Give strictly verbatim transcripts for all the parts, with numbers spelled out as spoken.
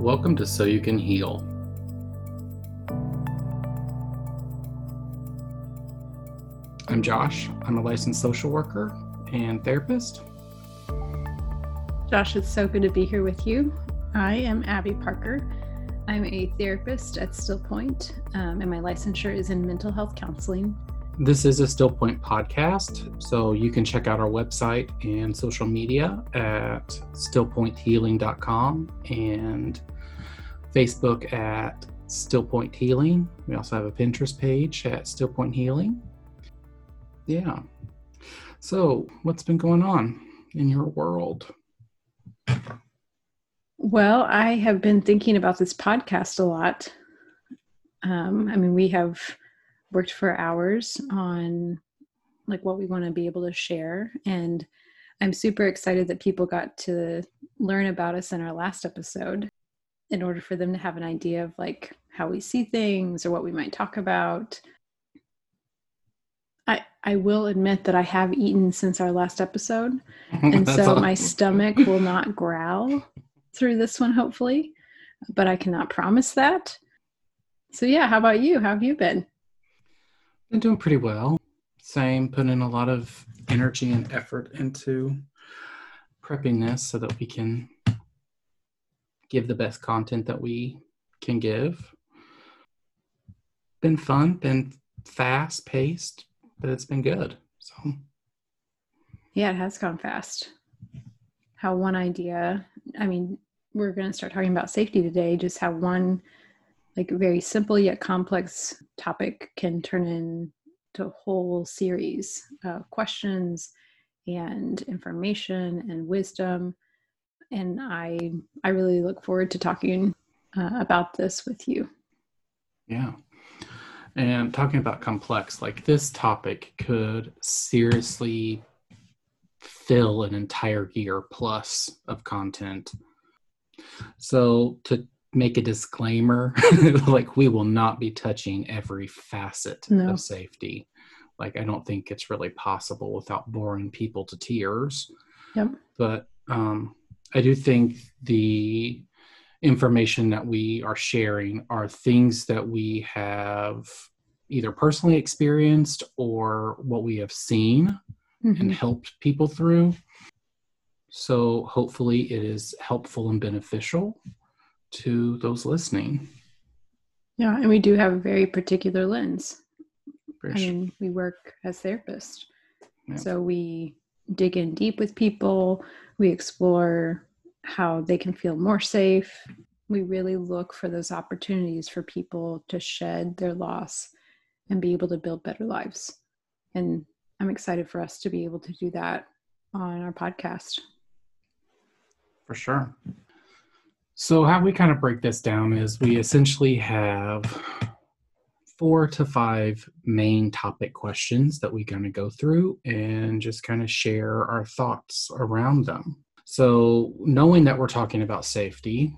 Welcome to So You Can Heal. I'm Josh. I'm a licensed social worker and therapist. Josh, it's so good to be here with you. I am Abby Parker. I'm a therapist at Stillpoint, um, and my licensure is in mental health counseling. This is a Stillpoint podcast, so you can check out our website and social media at stillpoint healing dot com and Facebook at Stillpoint Healing. We also have a Pinterest page at Stillpoint Healing. Yeah. So what's been going on in your world? Well, I have been thinking about this podcast a lot. Um, I mean, we have worked for hours on like what we want to be able to share. And I'm super excited that people got to learn about us in our last episode in order for them to have an idea of like how we see things or what we might talk about. I, I will admit that I have eaten since our last episode. And so awesome. My stomach will not growl through this one, hopefully, but I cannot promise that. So yeah, how about you? How have you been? Been doing pretty well. Same, putting a lot of energy and effort into prepping this so that we can give the best content that we can give. Been fun, been fast paced, but it's been good. So yeah, it has gone fast. How one idea, I mean, we're going to start talking about safety today, just how one like very simple yet complex topic can turn into a whole series of questions and information and wisdom. And I I really look forward to talking uh, about this with you. Yeah. And talking about complex, like this topic could seriously fill an entire year plus of content. So to make a disclaimer, like we will not be touching every facet no. of safety. Like I don't think it's really possible without boring people to tears. Yep. But um, I do think the information that we are sharing are things that we have either personally experienced or what we have seen mm-hmm. and helped people through. So hopefully it is helpful and beneficial to those listening. Yeah, and we do have a very particular lens. Sure. I mean, we work as therapists. Yeah. So we dig in deep with people. We explore how they can feel more safe. We really look for those opportunities for people to shed their loss and be able to build better lives. And I'm excited for us to be able to do that on our podcast. For sure. So how we kind of break this down is we essentially have four to five main topic questions that we kind of go through and just kind of share our thoughts around them. So knowing that we're talking about safety,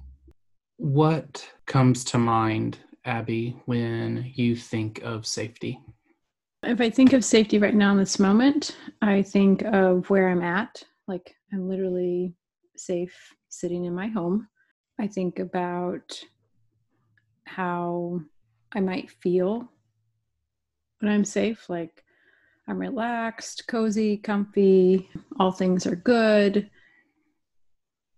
what comes to mind, Abby, when you think of safety? If I think of safety right now in this moment, I think of where I'm at. Like I'm literally safe sitting in my home. I think about how I might feel when I'm safe, like I'm relaxed, cozy, comfy, all things are good.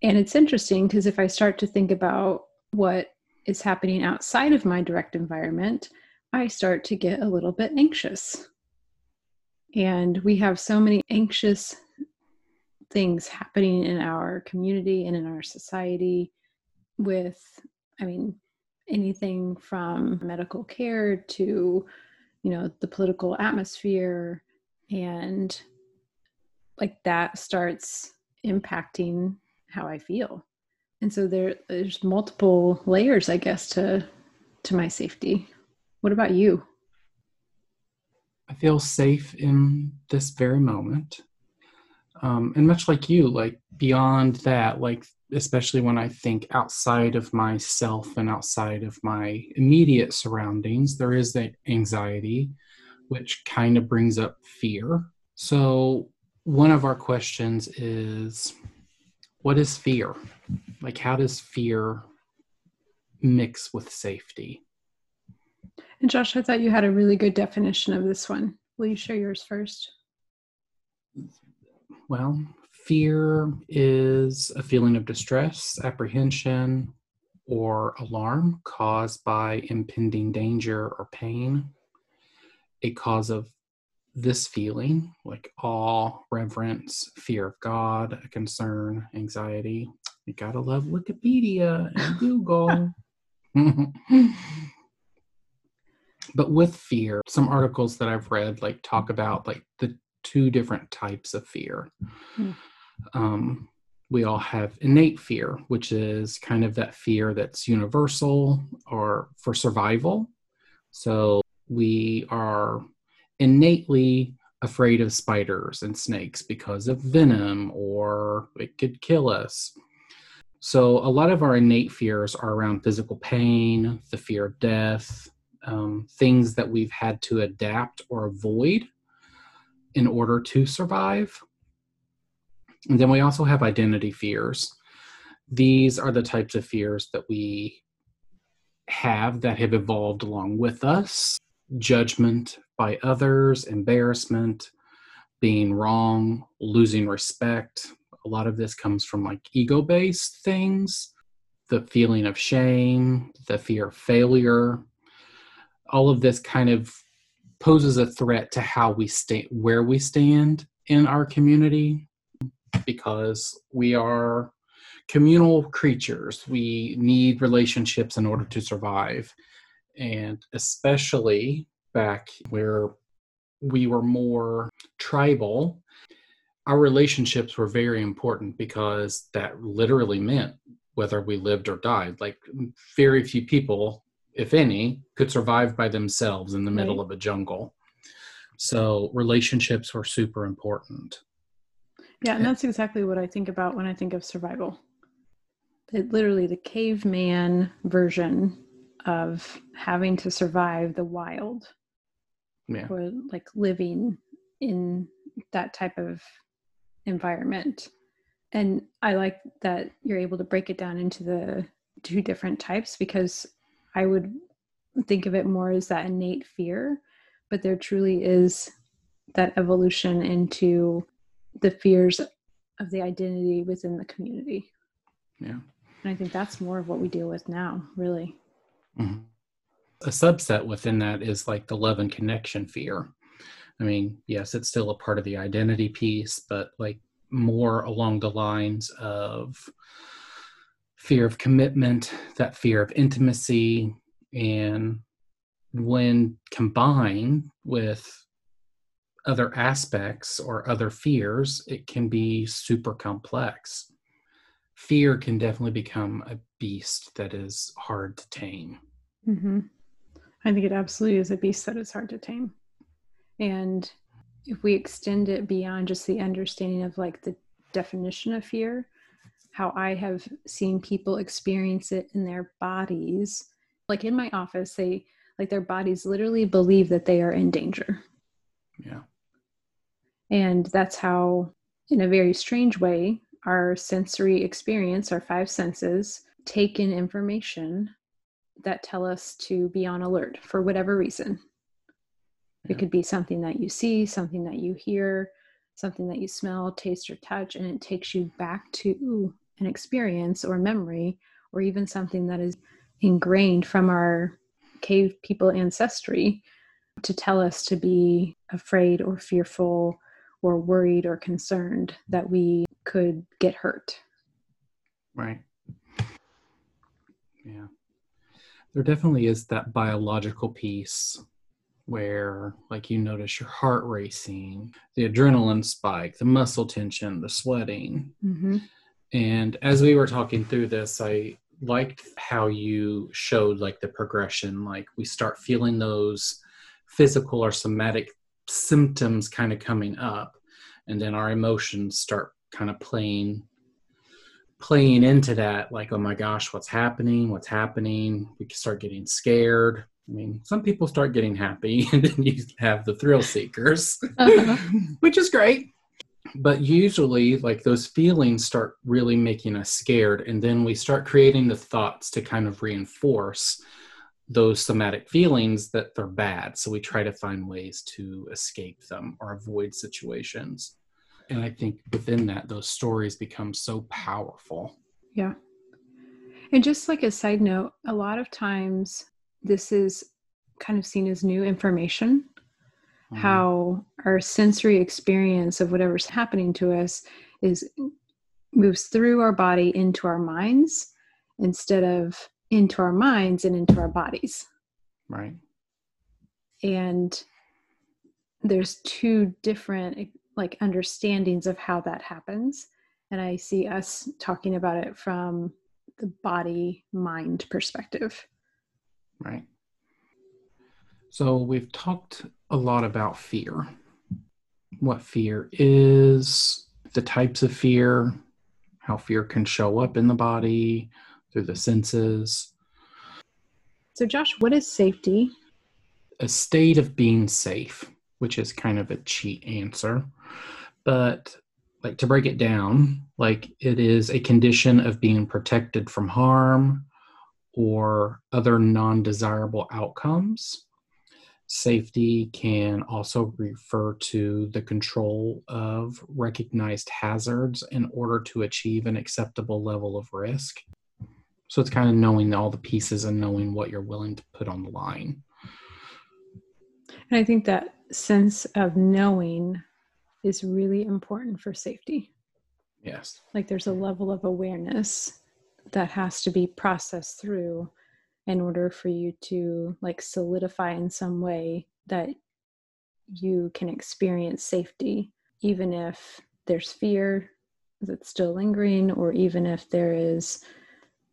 And it's interesting because if I start to think about what is happening outside of my direct environment, I start to get a little bit anxious. And we have so many anxious things happening in our community and in our society. With, I mean, anything from medical care to, you know, the political atmosphere, and like that starts impacting how I feel. And so there, there's multiple layers, I guess, to, to my safety. What about you? I feel safe in this very moment. Um, and much like you, like beyond that, like especially when I think outside of myself and outside of my immediate surroundings, there is that anxiety, which kind of brings up fear. So one of our questions is, what is fear? Like, how does fear mix with safety. And Josh, I thought you had a really good definition of this one. Will you share yours first? Well, fear is a feeling of distress, apprehension, or alarm caused by impending danger or pain. A cause of this feeling, like awe, reverence, fear of God, concern, anxiety. You gotta love Wikipedia and Google. But with fear, some articles that I've read like talk about like the two different types of fear. Mm. Um, we all have innate fear, which is kind of that fear that's universal or for survival. So we are innately afraid of spiders and snakes because of venom or it could kill us. So a lot of our innate fears are around physical pain, the fear of death, Um, things that we've had to adapt or avoid in order to survive. And then we also have identity fears. These are the types of fears that we have that have evolved along with us. Judgment by others, embarrassment, being wrong, losing respect. A lot of this comes from like ego-based things, the feeling of shame, the fear of failure. All of this kind of poses a threat to how we stay, where we stand in our community, because we are communal creatures. We need relationships in order to survive. And especially back where we were more tribal, our relationships were very important because that literally meant whether we lived or died. Like very few people, if any, could survive by themselves in the middle of a jungle. So relationships were super important. Yeah, and that's exactly what I think about when I think of survival. It literally the caveman version of having to survive the wild. Yeah. Or like living in that type of environment. And I like that you're able to break it down into the two different types, because I would think of it more as that innate fear, but there truly is that evolution into the fears of the identity within the community. Yeah. And I think that's more of what we deal with now, really. Mm-hmm. A subset within that is like the love and connection fear. I mean, yes, it's still a part of the identity piece, but like more along the lines of fear of commitment, that fear of intimacy, and when combined with other aspects or other fears, it can be super complex. Fear can definitely become a beast that is hard to tame. Mm-hmm. I think it absolutely is a beast that is hard to tame. And if we extend it beyond just the understanding of like the definition of fear, how I have seen people experience it in their bodies. Like in my office, they like their bodies literally believe that they are in danger. Yeah. And that's how, in a very strange way, our sensory experience, our five senses, take in information that tell us to be on alert for whatever reason. Yeah. It could be something that you see, something that you hear, something that you smell, taste, or touch, and it takes you back to ooh, an experience or memory, or even something that is ingrained from our cave people ancestry to tell us to be afraid or fearful or worried or concerned that we could get hurt. Right. Yeah. There definitely is that biological piece where like you notice your heart racing, the adrenaline spike, the muscle tension, the sweating. Mm-hmm. And as we were talking through this, I liked how you showed like the progression, like we start feeling those physical or somatic symptoms kind of coming up, and then our emotions start kind of playing playing into that, like, oh my gosh, what's happening? What's happening? We start getting scared. I mean, some people start getting happy, and then you have the thrill seekers, uh-huh. which is great. But usually, like, those feelings start really making us scared, and then we start creating the thoughts to kind of reinforce those somatic feelings that they're bad. So we try to find ways to escape them or avoid situations. And I think within that, those stories become so powerful. Yeah. And just like a side note, a lot of times this is kind of seen as new information, mm-hmm. how our sensory experience of whatever's happening to us is moves through our body into our minds instead of into our minds and into our bodies. Right. And there's two different like understandings of how that happens. And I see us talking about it from the body mind perspective. Right. So we've talked a lot about fear, what fear is, the types of fear, how fear can show up in the body through the senses. So Josh, what is safety? A state of being safe, which is kind of a cheat answer, but like to break it down, like it is a condition of being protected from harm or other non-desirable outcomes. Safety can also refer to the control of recognized hazards in order to achieve an acceptable level of risk. So it's kind of knowing all the pieces and knowing what you're willing to put on the line. And I think that sense of knowing is really important for safety. Yes. Like there's a level of awareness that has to be processed through in order for you to like solidify in some way that you can experience safety, even if there's fear that's still lingering, or even if there is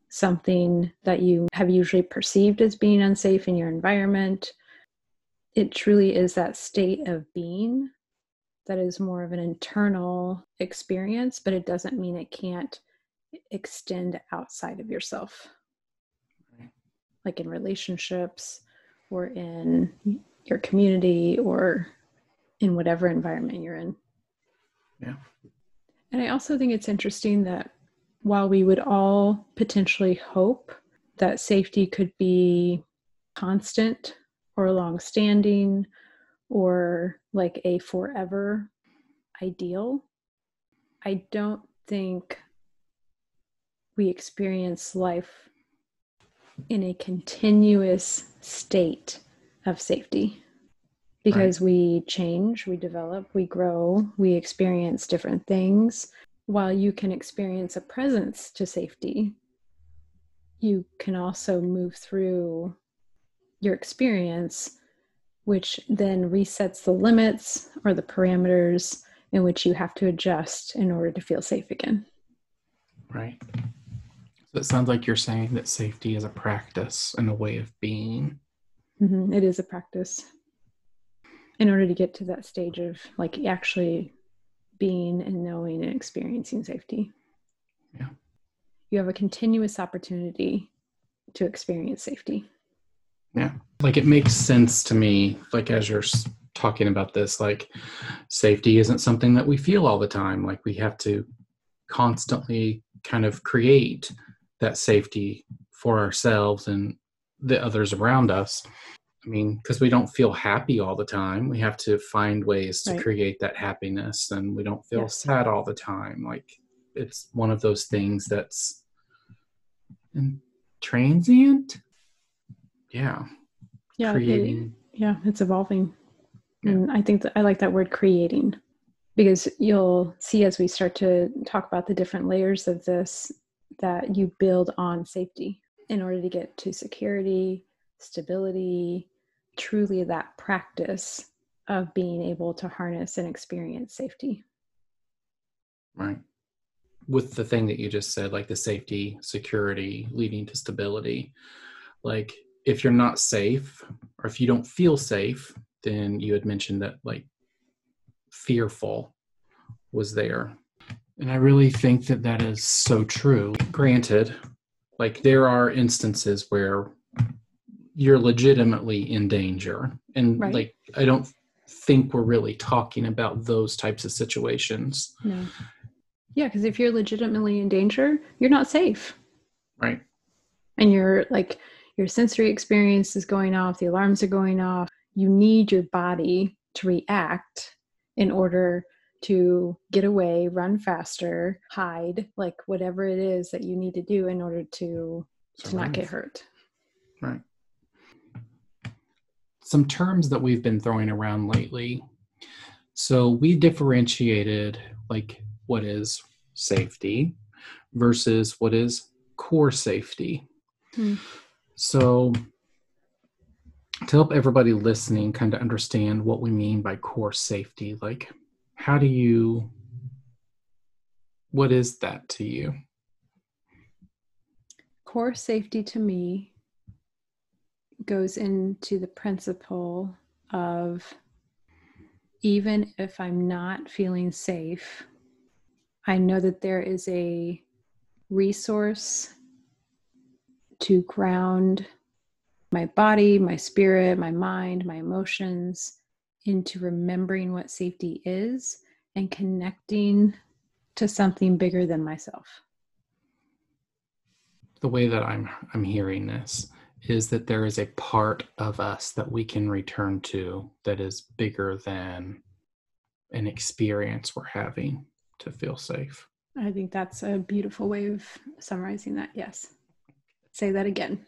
something that you have usually perceived as being unsafe in your environment. It truly is that state of being that is more of an internal experience, but it doesn't mean it can't extend outside of yourself. Like in relationships or in your community or in whatever environment you're in. Yeah. And I also think it's interesting that while we would all potentially hope that safety could be constant or long-standing or like a forever ideal, I don't think we experience life in a continuous state of safety, because right. we change, we develop, we grow, we experience different things. While you can experience a presence to safety, you can also move through your experience, which then resets the limits or the parameters in which you have to adjust in order to feel safe again. Right. So it sounds like you're saying that safety is a practice and a way of being. Mm-hmm. It is a practice. In order to get to that stage of like actually being and knowing and experiencing safety. Yeah. You have a continuous opportunity to experience safety. Yeah. Like it makes sense to me, like as you're talking about this, like safety isn't something that we feel all the time. Like we have to constantly kind of create that safety for ourselves and the others around us. I mean, because we don't feel happy all the time. We have to find ways to right. create that happiness, and we don't feel yes. sad all the time. Like it's one of those things that's transient. Yeah. Yeah. Creating. It, yeah. It's evolving. Yeah. And I think that I like that word creating, because you'll see as we start to talk about the different layers of this that you build on safety in order to get to security, stability, truly that practice of being able to harness and experience safety. Right. With the thing that you just said, like the safety, security, leading to stability, like if you're not safe or if you don't feel safe, then you had mentioned that like fearful was there. And I really think that that is so true. Granted, like there are instances where you're legitimately in danger. And right. like, I don't think we're really talking about those types of situations. No. Yeah, because if you're legitimately in danger, you're not safe. Right. And you're like, your sensory experience is going off, the alarms are going off. You need your body to react in order to get away, run faster, hide, like whatever it is that you need to do in order to, to not get hurt. Right. Some terms that we've been throwing around lately. So we differentiated like what is safety versus what is core safety. Hmm. So to help everybody listening kind of understand what we mean by core safety, like how do you, what is that to you? Core safety to me goes into the principle of even if I'm not feeling safe, I know that there is a resource to ground my body, my spirit, my mind, my emotions into remembering what safety is and connecting to something bigger than myself. The way that I'm I'm hearing this is that there is a part of us that we can return to that is bigger than an experience we're having to feel safe. I think that's a beautiful way of summarizing that. Yes. Say that again.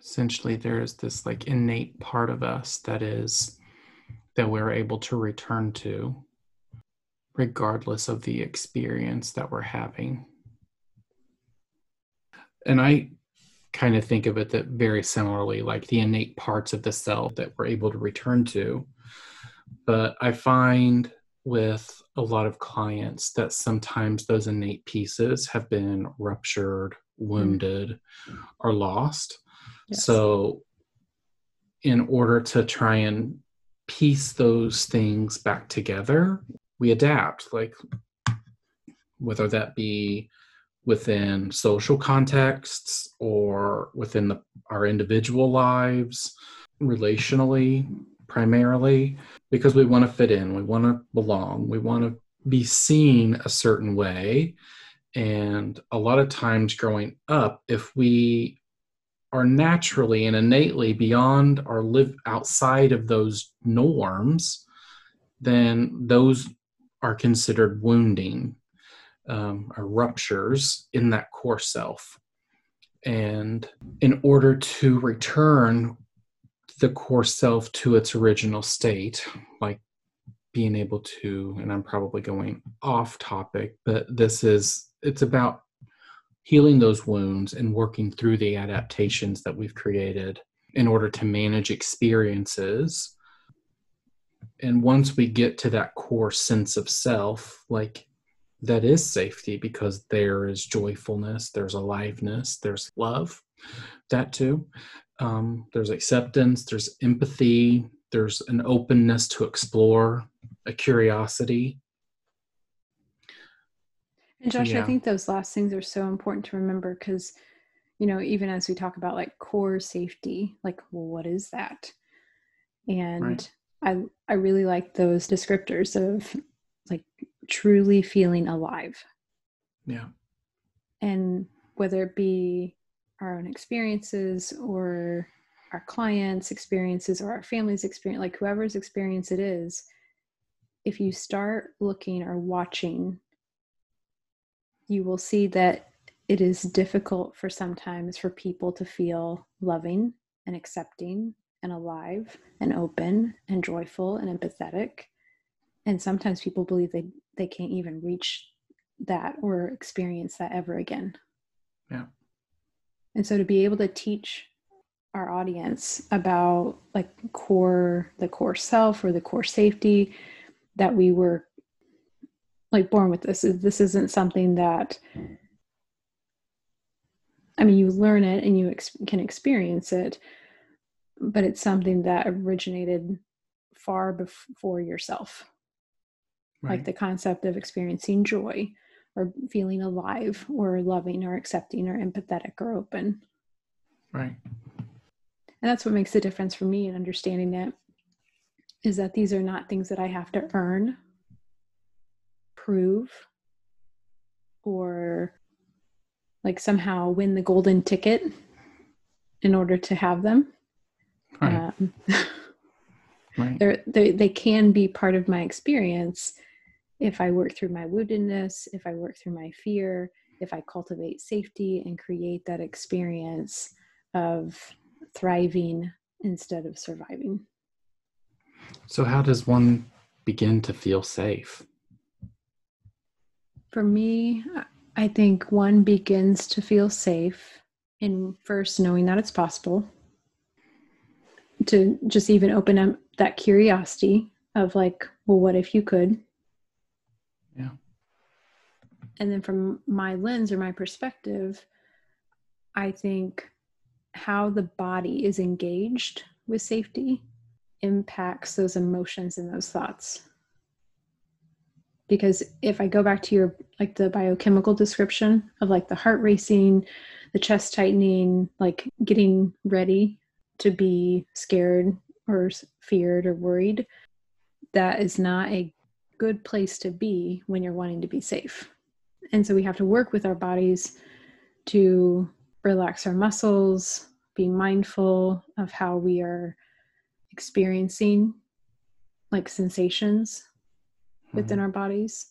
Essentially, there is this like innate part of us that is, that we're able to return to regardless of the experience that we're having. And I kind of think of it that very similarly, like the innate parts of the self that we're able to return to. But I find with a lot of clients that sometimes those innate pieces have been ruptured, wounded, mm-hmm. or lost. Yes. So in order to try and piece those things back together, we adapt, like whether that be within social contexts or within the, our individual lives, relationally, primarily, because we want to fit in, we want to belong, we want to be seen a certain way. And a lot of times growing up, if we are naturally and innately beyond or live outside of those norms, then those are considered wounding um, or ruptures in that core self. And in order to return the core self to its original state, like being able to, and I'm probably going off topic, but this is, it's about healing those wounds and working through the adaptations that we've created in order to manage experiences. And once we get to that core sense of self, like that is safety, because there is joyfulness, there's aliveness, there's love, that too. Um, there's acceptance, there's empathy, there's an openness to explore, a curiosity. And Josh, yeah. I think those last things are so important to remember because, you know, even as we talk about like core safety, like, well, what is that? And right. I I really like those descriptors of like truly feeling alive. Yeah. And whether it be our own experiences or our clients' experiences or our family's experience, like whoever's experience it is, if you start looking or watching, you will see that it is difficult for sometimes for people to feel loving and accepting and alive and open and joyful and empathetic. And sometimes people believe they, they can't even reach that or experience that ever again. Yeah. And so to be able to teach our audience about like core, the core self or the core safety, that we were like born with this. This isn't something that, I mean, you learn it and you ex- can experience it, but it's something that originated far before yourself. Right. Like the concept of experiencing joy or feeling alive or loving or accepting or empathetic or open. Right. And that's what makes the difference for me in understanding it is that these are not things that I have to earn, prove, or like somehow win the golden ticket in order to have them. Right. Um, right. They're, they, they can be part of my experience if I work through my woundedness, if I work through my fear, if I cultivate safety and create that experience of thriving instead of surviving. So how does one begin to feel safe? For me, I think one begins to feel safe in first knowing that it's possible, to just even open up that curiosity of like, well, what if you could? Yeah. And then from my lens or my perspective, I think how the body is engaged with safety impacts those emotions and those thoughts. Because if I go back to your, like the biochemical description of like the heart racing, the chest tightening, like getting ready to be scared or feared or worried, that is not a good place to be when you're wanting to be safe. And so we have to work with our bodies to relax our muscles, be mindful of how we are experiencing like sensations within our bodies.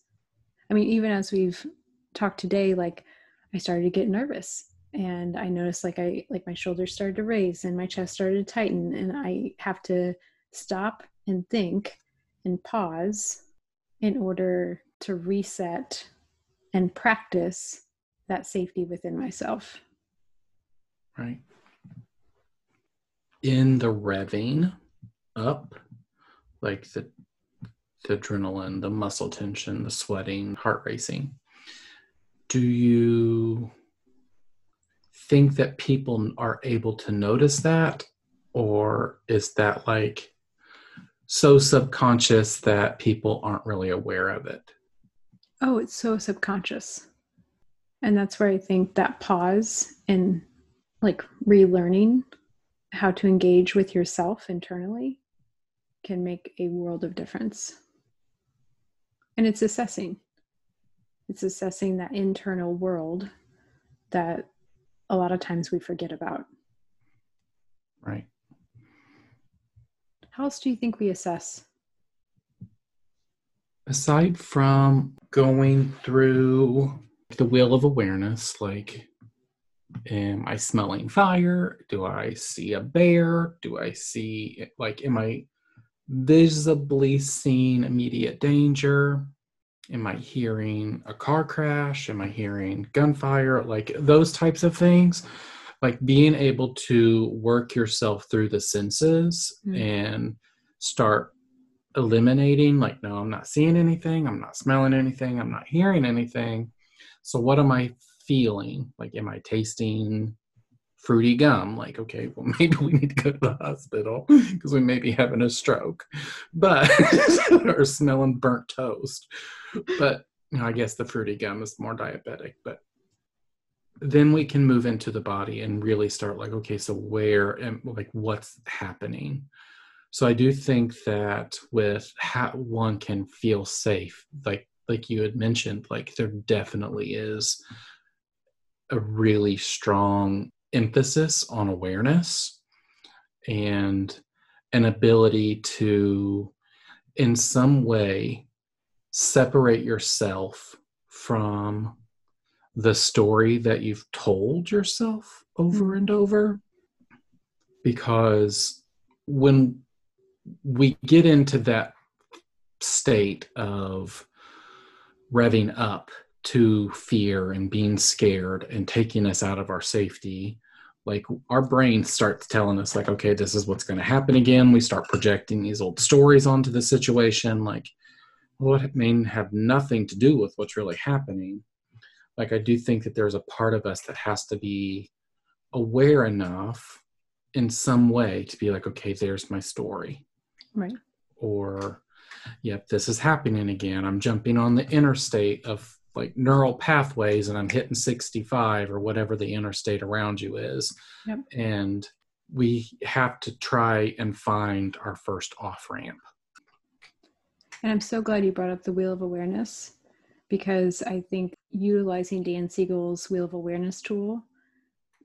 I mean, even as we've talked today, like I started to get nervous and I noticed like I, like my shoulders started to raise and my chest started to tighten, and I have to stop and think and pause in order to reset and practice that safety within myself. Right. In the revving up, like the the adrenaline, the muscle tension, the sweating, heart racing, do you think that people are able to notice that? Or is that like so subconscious that people aren't really aware of it? Oh, it's so subconscious. And that's where I think that pause and like relearning how to engage with yourself internally can make a world of difference. And it's assessing. It's assessing that internal world that a lot of times we forget about. Right. How else do you think we assess? Aside from going through the wheel of awareness, like, am I smelling fire? Do I see a bear? Do I see, like, am I visibly seeing immediate danger? Am I hearing a car crash? Am I hearing gunfire? Like those types of things. Like being able to work yourself through the senses mm-hmm. and start eliminating, like, no, I'm not seeing anything. I'm not smelling anything. I'm not hearing anything. So what am I feeling? Like, am I tasting fruity gum? Like, okay, well, maybe we need to go to the hospital because we may be having a stroke, but or smelling burnt toast. But you know, I guess the fruity gum is more diabetic. But then we can move into the body and really start like, okay, so where and like what's happening? So I do think that with how one can feel safe, like like you had mentioned, like there definitely is a really strong emphasis on awareness and an ability to, in some way, separate yourself from the story that you've told yourself over and over. Because when we get into that state of revving up to fear and being scared and taking us out of our safety, like our brain starts telling us like, okay, this is what's going to happen again. We start projecting these old stories onto the situation. Like, well, it may have nothing to do with what's really happening. Like, I do think that there's a part of us that has to be aware enough in some way to be like, okay, there's my story. Right. Or, yep, this is happening again. I'm jumping on the interstate of like neural pathways and I'm hitting sixty-five or whatever the interstate around you is. Yep. And we have to try and find our first off ramp And I'm so glad you brought up the Wheel of Awareness, because I think utilizing Dan Siegel's Wheel of Awareness tool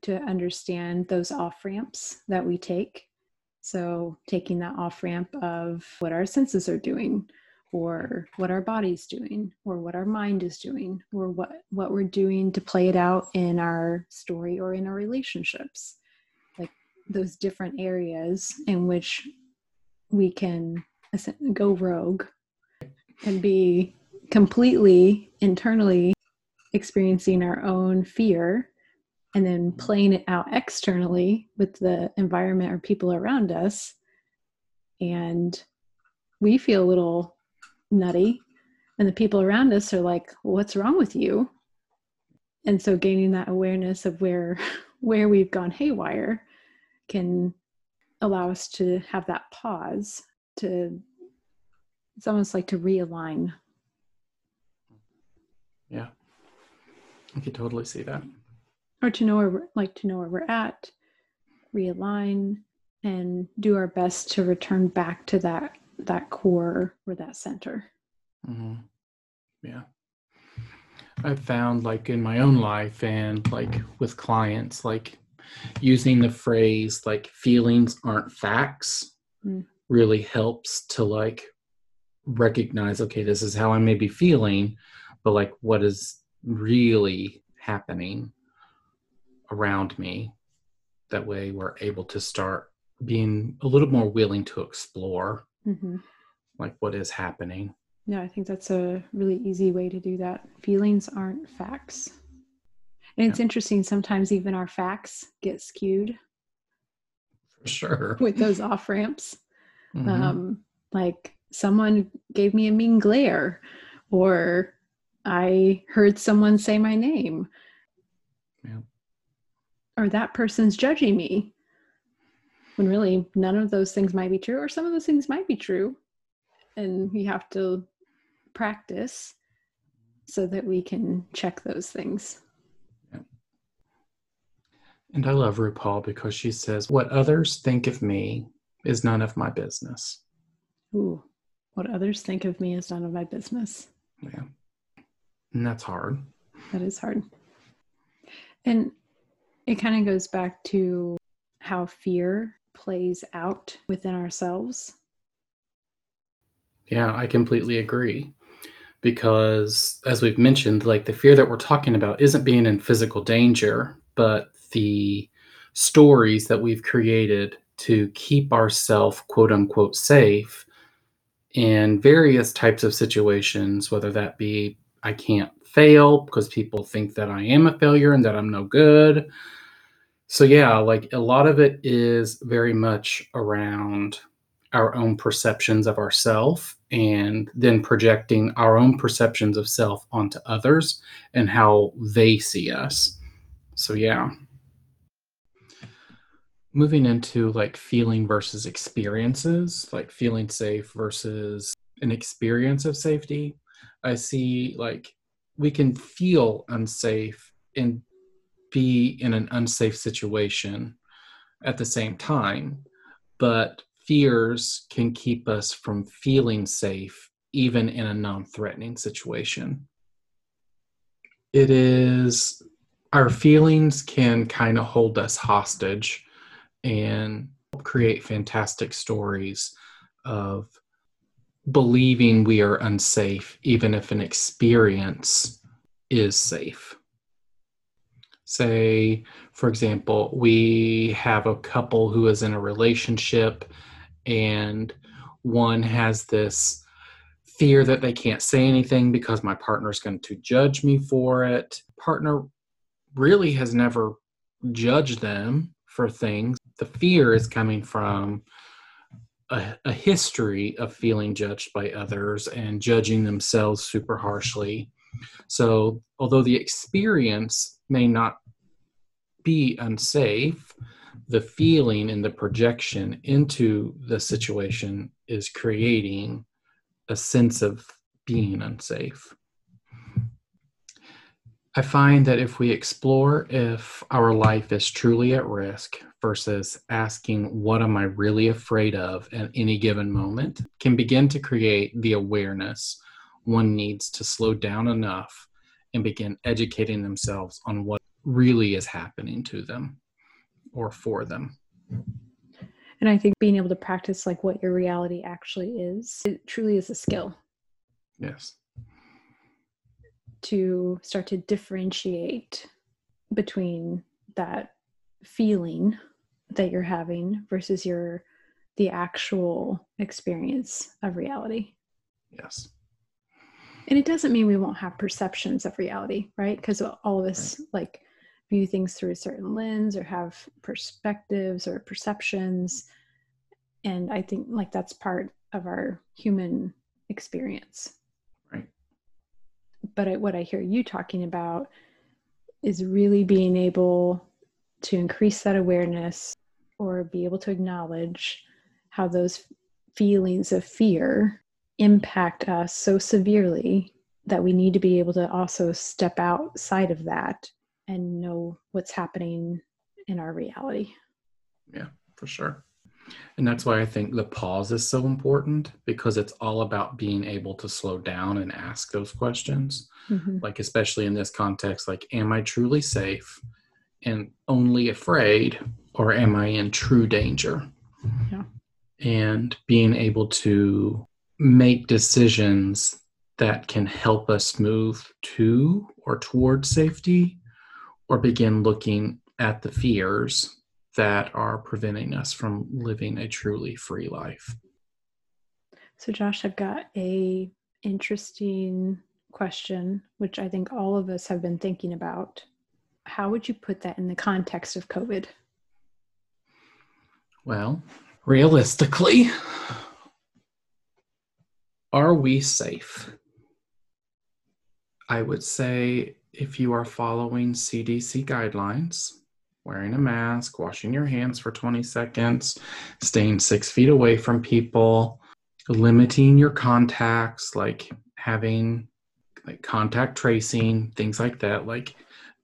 to understand those off-ramps that we take. So taking that off-ramp of what our senses are doing, or what our body's doing, or what our mind is doing, or what, what we're doing to play it out in our story or in our relationships. Like those different areas in which we can go rogue and be completely internally experiencing our own fear and then playing it out externally with the environment or people around us. And we feel a little nutty, and the people around us are like, well, what's wrong with you? And so gaining that awareness of where where we've gone haywire can allow us to have that pause to, it's almost like to realign. Yeah, I could totally see that. Or to know where, like to know where we're at, realign, and do our best to return back to that that core or that center. Mm-hmm. Yeah, I've found like in my own life and like with clients, like using the phrase like feelings aren't facts mm. really helps to like recognize, okay, this is how I may be feeling, but like what is really happening around me. That way we're able to start being a little more willing to explore mm-hmm. like what is happening. Yeah, I think that's a really easy way to do that. Feelings aren't facts. And it's yeah. interesting, sometimes even our facts get skewed. For sure. With those off ramps. Mm-hmm. Um, like someone gave me a mean glare, or I heard someone say my name. Yeah. Or that person's judging me, when really none of those things might be true, or some of those things might be true. And we have to practice so that we can check those things. Yeah. And I love RuPaul because she says, what others think of me is none of my business. Ooh, what others think of me is none of my business. Yeah. And that's hard. That is hard. And it kind of goes back to how fear plays out within ourselves. Yeah, I completely agree. Because as we've mentioned, like the fear that we're talking about isn't being in physical danger, but the stories that we've created to keep ourselves quote unquote safe in various types of situations, whether that be I can't fail because people think that I am a failure and that I'm no good. So yeah, like a lot of it is very much around our own perceptions of ourselves, and then projecting our own perceptions of self onto others and how they see us. So yeah. Moving into like feeling versus experiences, like feeling safe versus an experience of safety. I see like we can feel unsafe and be in an unsafe situation at the same time, but fears can keep us from feeling safe even in a non-threatening situation. It is, our feelings can kind of hold us hostage and create fantastic stories of believing we are unsafe, even if an experience is safe. Say, for example, we have a couple who is in a relationship and one has this fear that they can't say anything because my partner is going to judge me for it. Partner really has never judged them for things. The fear is coming from A, a history of feeling judged by others and judging themselves super harshly. So although the experience may not be unsafe, the feeling and the projection into the situation is creating a sense of being unsafe. I find that if we explore if our life is truly at risk versus asking, what am I really afraid of at any given moment, can begin to create the awareness one needs to slow down enough and begin educating themselves on what really is happening to them or for them. And I think being able to practice like what your reality actually is, it truly is a skill. Yes. To start to differentiate between that feeling that you're having versus your the actual experience of reality. Yes. And it doesn't mean we won't have perceptions of reality, right? Because all of us right. like view things through a certain lens or have perspectives or perceptions. And I think like that's part of our human experience. Right. But I, what I hear you talking about is really being able to increase that awareness or be able to acknowledge how those feelings of fear impact us so severely that we need to be able to also step outside of that and know what's happening in our reality. Yeah, for sure. And that's why I think the pause is so important, because it's all about being able to slow down and ask those questions. Mm-hmm. Like, especially in this context, like, am I truly safe and only afraid, or am I in true danger? Yeah. And being able to make decisions that can help us move to or towards safety, or begin looking at the fears that are preventing us from living a truly free life. So Josh, I've got a interesting question, which I think all of us have been thinking about. How would you put that in the context of COVID? Well, realistically, are we safe? I would say if you are following C D C guidelines, wearing a mask, washing your hands for twenty seconds, staying six feet away from people, limiting your contacts, like having like contact tracing, things like that. Like,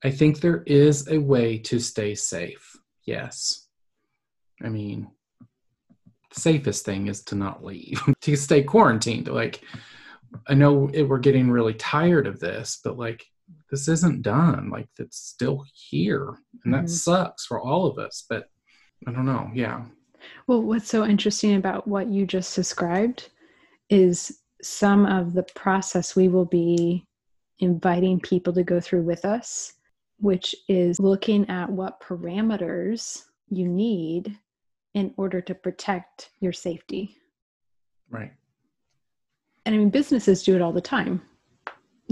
I think there is a way to stay safe. Yes. I mean, the safest thing is to not leave, to stay quarantined. Like, I know it, we're getting really tired of this, but like, this isn't done. Like, it's still here. And that mm-hmm. sucks for all of us, but I don't know. Yeah. Well, what's so interesting about what you just described is some of the process we will be inviting people to go through with us, which is looking at what parameters you need in order to protect your safety. Right. And I mean, businesses do it all the time.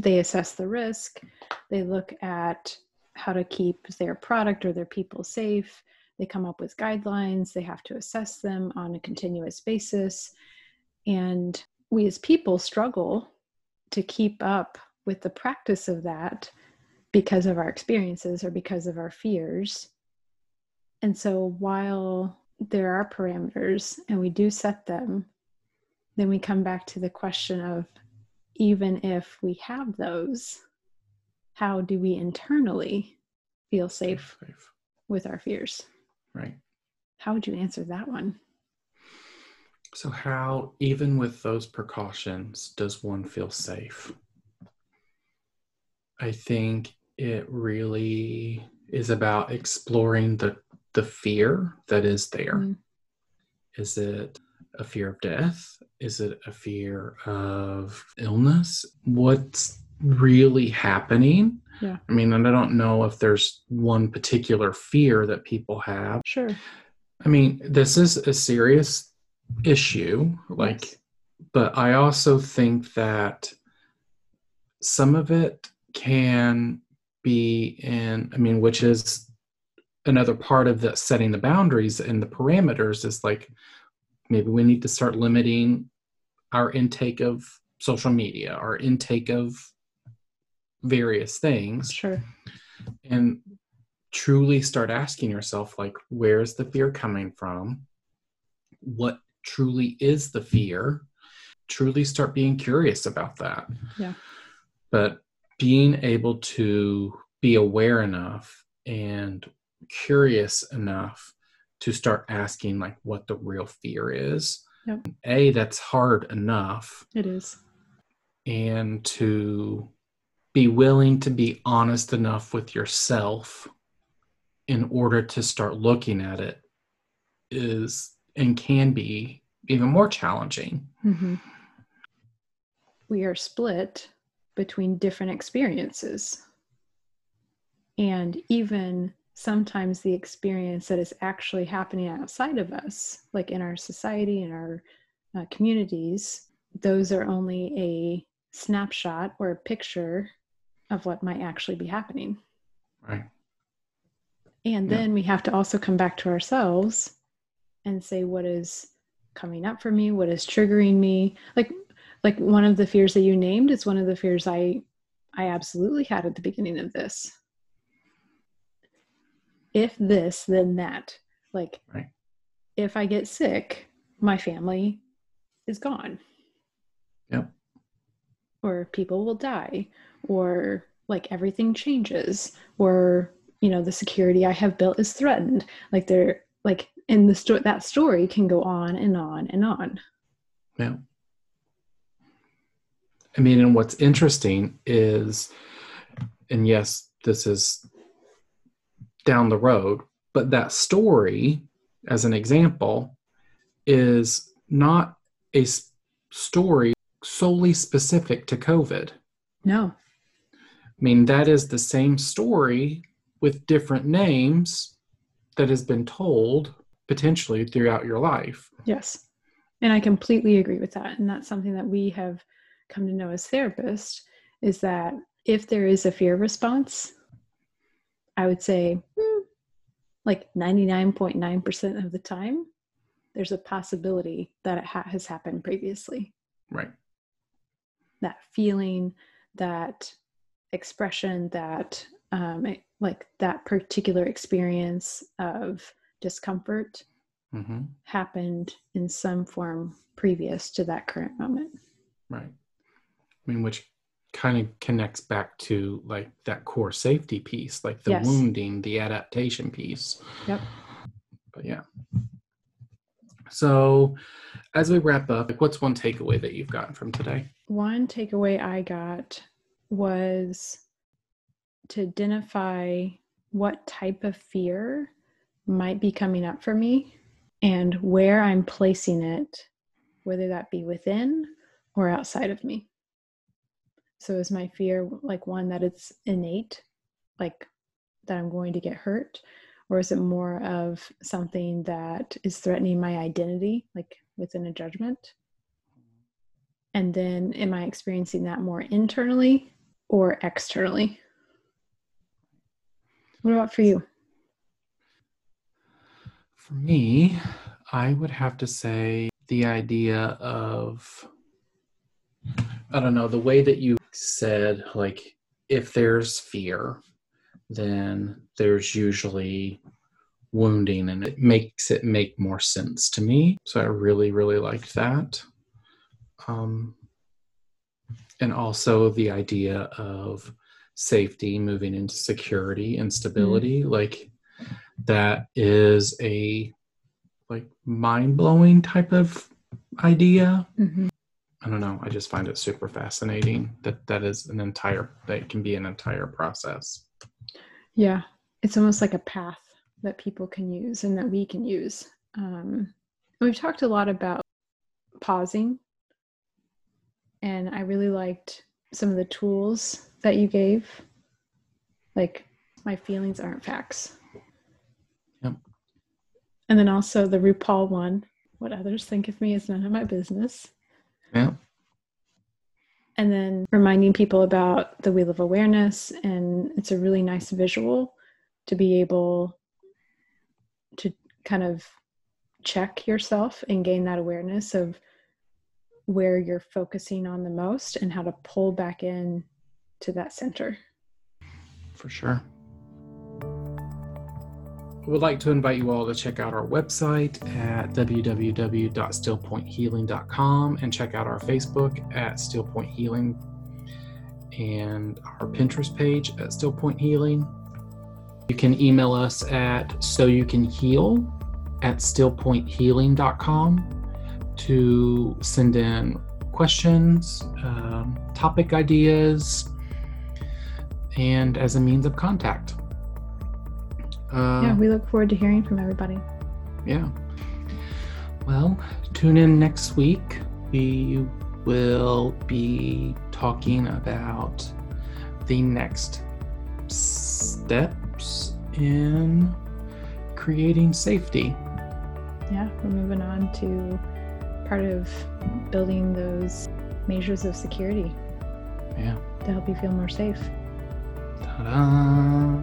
They assess the risk. They look at how to keep their product or their people safe. They come up with guidelines. They have to assess them on a continuous basis. And we as people struggle to keep up with the practice of that because of our experiences or because of our fears. And so while there are parameters and we do set them, then we come back to the question of, even if we have those, how do we internally feel safe, safe with our fears? Right. How would you answer that one? So how, even with those precautions, does one feel safe? I think it really is about exploring the, the fear that is there. Mm. Is it a fear of death? Is it a fear of illness? What's really happening? Yeah. I mean, and I don't know if there's one particular fear that people have. Sure. I mean, this is a serious issue, like, yes. But I also think that some of it can be in, I mean, which is another part of the setting the boundaries and the parameters is like, maybe we need to start limiting our intake of social media, our intake of various things. Sure. And truly start asking yourself, like, where's the fear coming from? What truly is the fear? Truly start being curious about that. Yeah. But being able to be aware enough and curious enough to start asking like what the real fear is. Yep. A, that's hard enough. It is. And to be willing to be honest enough with yourself in order to start looking at it is and can be even more challenging. Mm-hmm. We are split between different experiences. And even sometimes the experience that is actually happening outside of us, like in our society, in our uh, communities, those are only a snapshot or a picture of what might actually be happening. Right. And yeah. Then we have to also come back to ourselves and say, what is coming up for me? What is triggering me? Like, like one of the fears that you named is one of the fears I, I absolutely had at the beginning of this. If this, then that. Like, right. If I get sick, my family is gone. Yep. Or people will die, or like everything changes, or, you know, the security I have built is threatened. Like they're like in the story, that story can go on and on and on. Yeah. I mean, and what's interesting is, and yes, this is down the road, but that story, as an example, is not a s- story solely specific to COVID. No. I mean, that is the same story with different names that has been told potentially throughout your life. Yes. And I completely agree with that. And that's something that we have come to know as therapists, is that if there is a fear response, I would say hmm, like ninety-nine point nine percent of the time, there's a possibility that it ha- has happened previously. Right. That feeling, that expression, that um, it, like that particular experience of discomfort mm-hmm. happened in some form previous to that current moment. Right. I mean, which kind of connects back to like that core safety piece, like the yes. wounding, the adaptation piece. Yep. But yeah. So as we wrap up, like, what's one takeaway that you've gotten from today? One takeaway I got was to identify what type of fear might be coming up for me and where I'm placing it, whether that be within or outside of me. So is my fear like one that it's innate, like that I'm going to get hurt? Or is it more of something that is threatening my identity, like within a judgment? And then am I experiencing that more internally or externally? What about for you? For me, I would have to say the idea of, I don't know, the way that you said, like, if there's fear, then there's usually wounding, and it makes it make more sense to me. So I really, really liked that. Um, and also the idea of safety moving into security and stability, mm-hmm. like that is a like mind-blowing type of idea. Mm-hmm. I don't know. I just find it super fascinating that that is an entire, that can be an entire process. Yeah. It's almost like a path that people can use and that we can use. Um, we've talked a lot about pausing, and I really liked some of the tools that you gave. Like, my feelings aren't facts. Yep. And then also the RuPaul one, what others think of me is none of my business. Yeah. And then reminding people about the Wheel of Awareness, and it's a really nice visual to be able to kind of check yourself and gain that awareness of where you're focusing on the most and how to pull back in to that center. For sure. I would like to invite you all to check out our website at w w w dot still point healing dot com and check out our Facebook at Stillpoint Healing and our Pinterest page at Stillpoint Healing. You can email us at so you can heal at stillpoint healing dot com to send in questions, um, topic ideas, and as a means of contact. Uh, yeah, we look forward to hearing from everybody. Yeah. Well, tune in next week. We will be talking about the next steps in creating safety. Yeah, we're moving on to part of building those measures of security. Yeah. To help you feel more safe. Ta-da!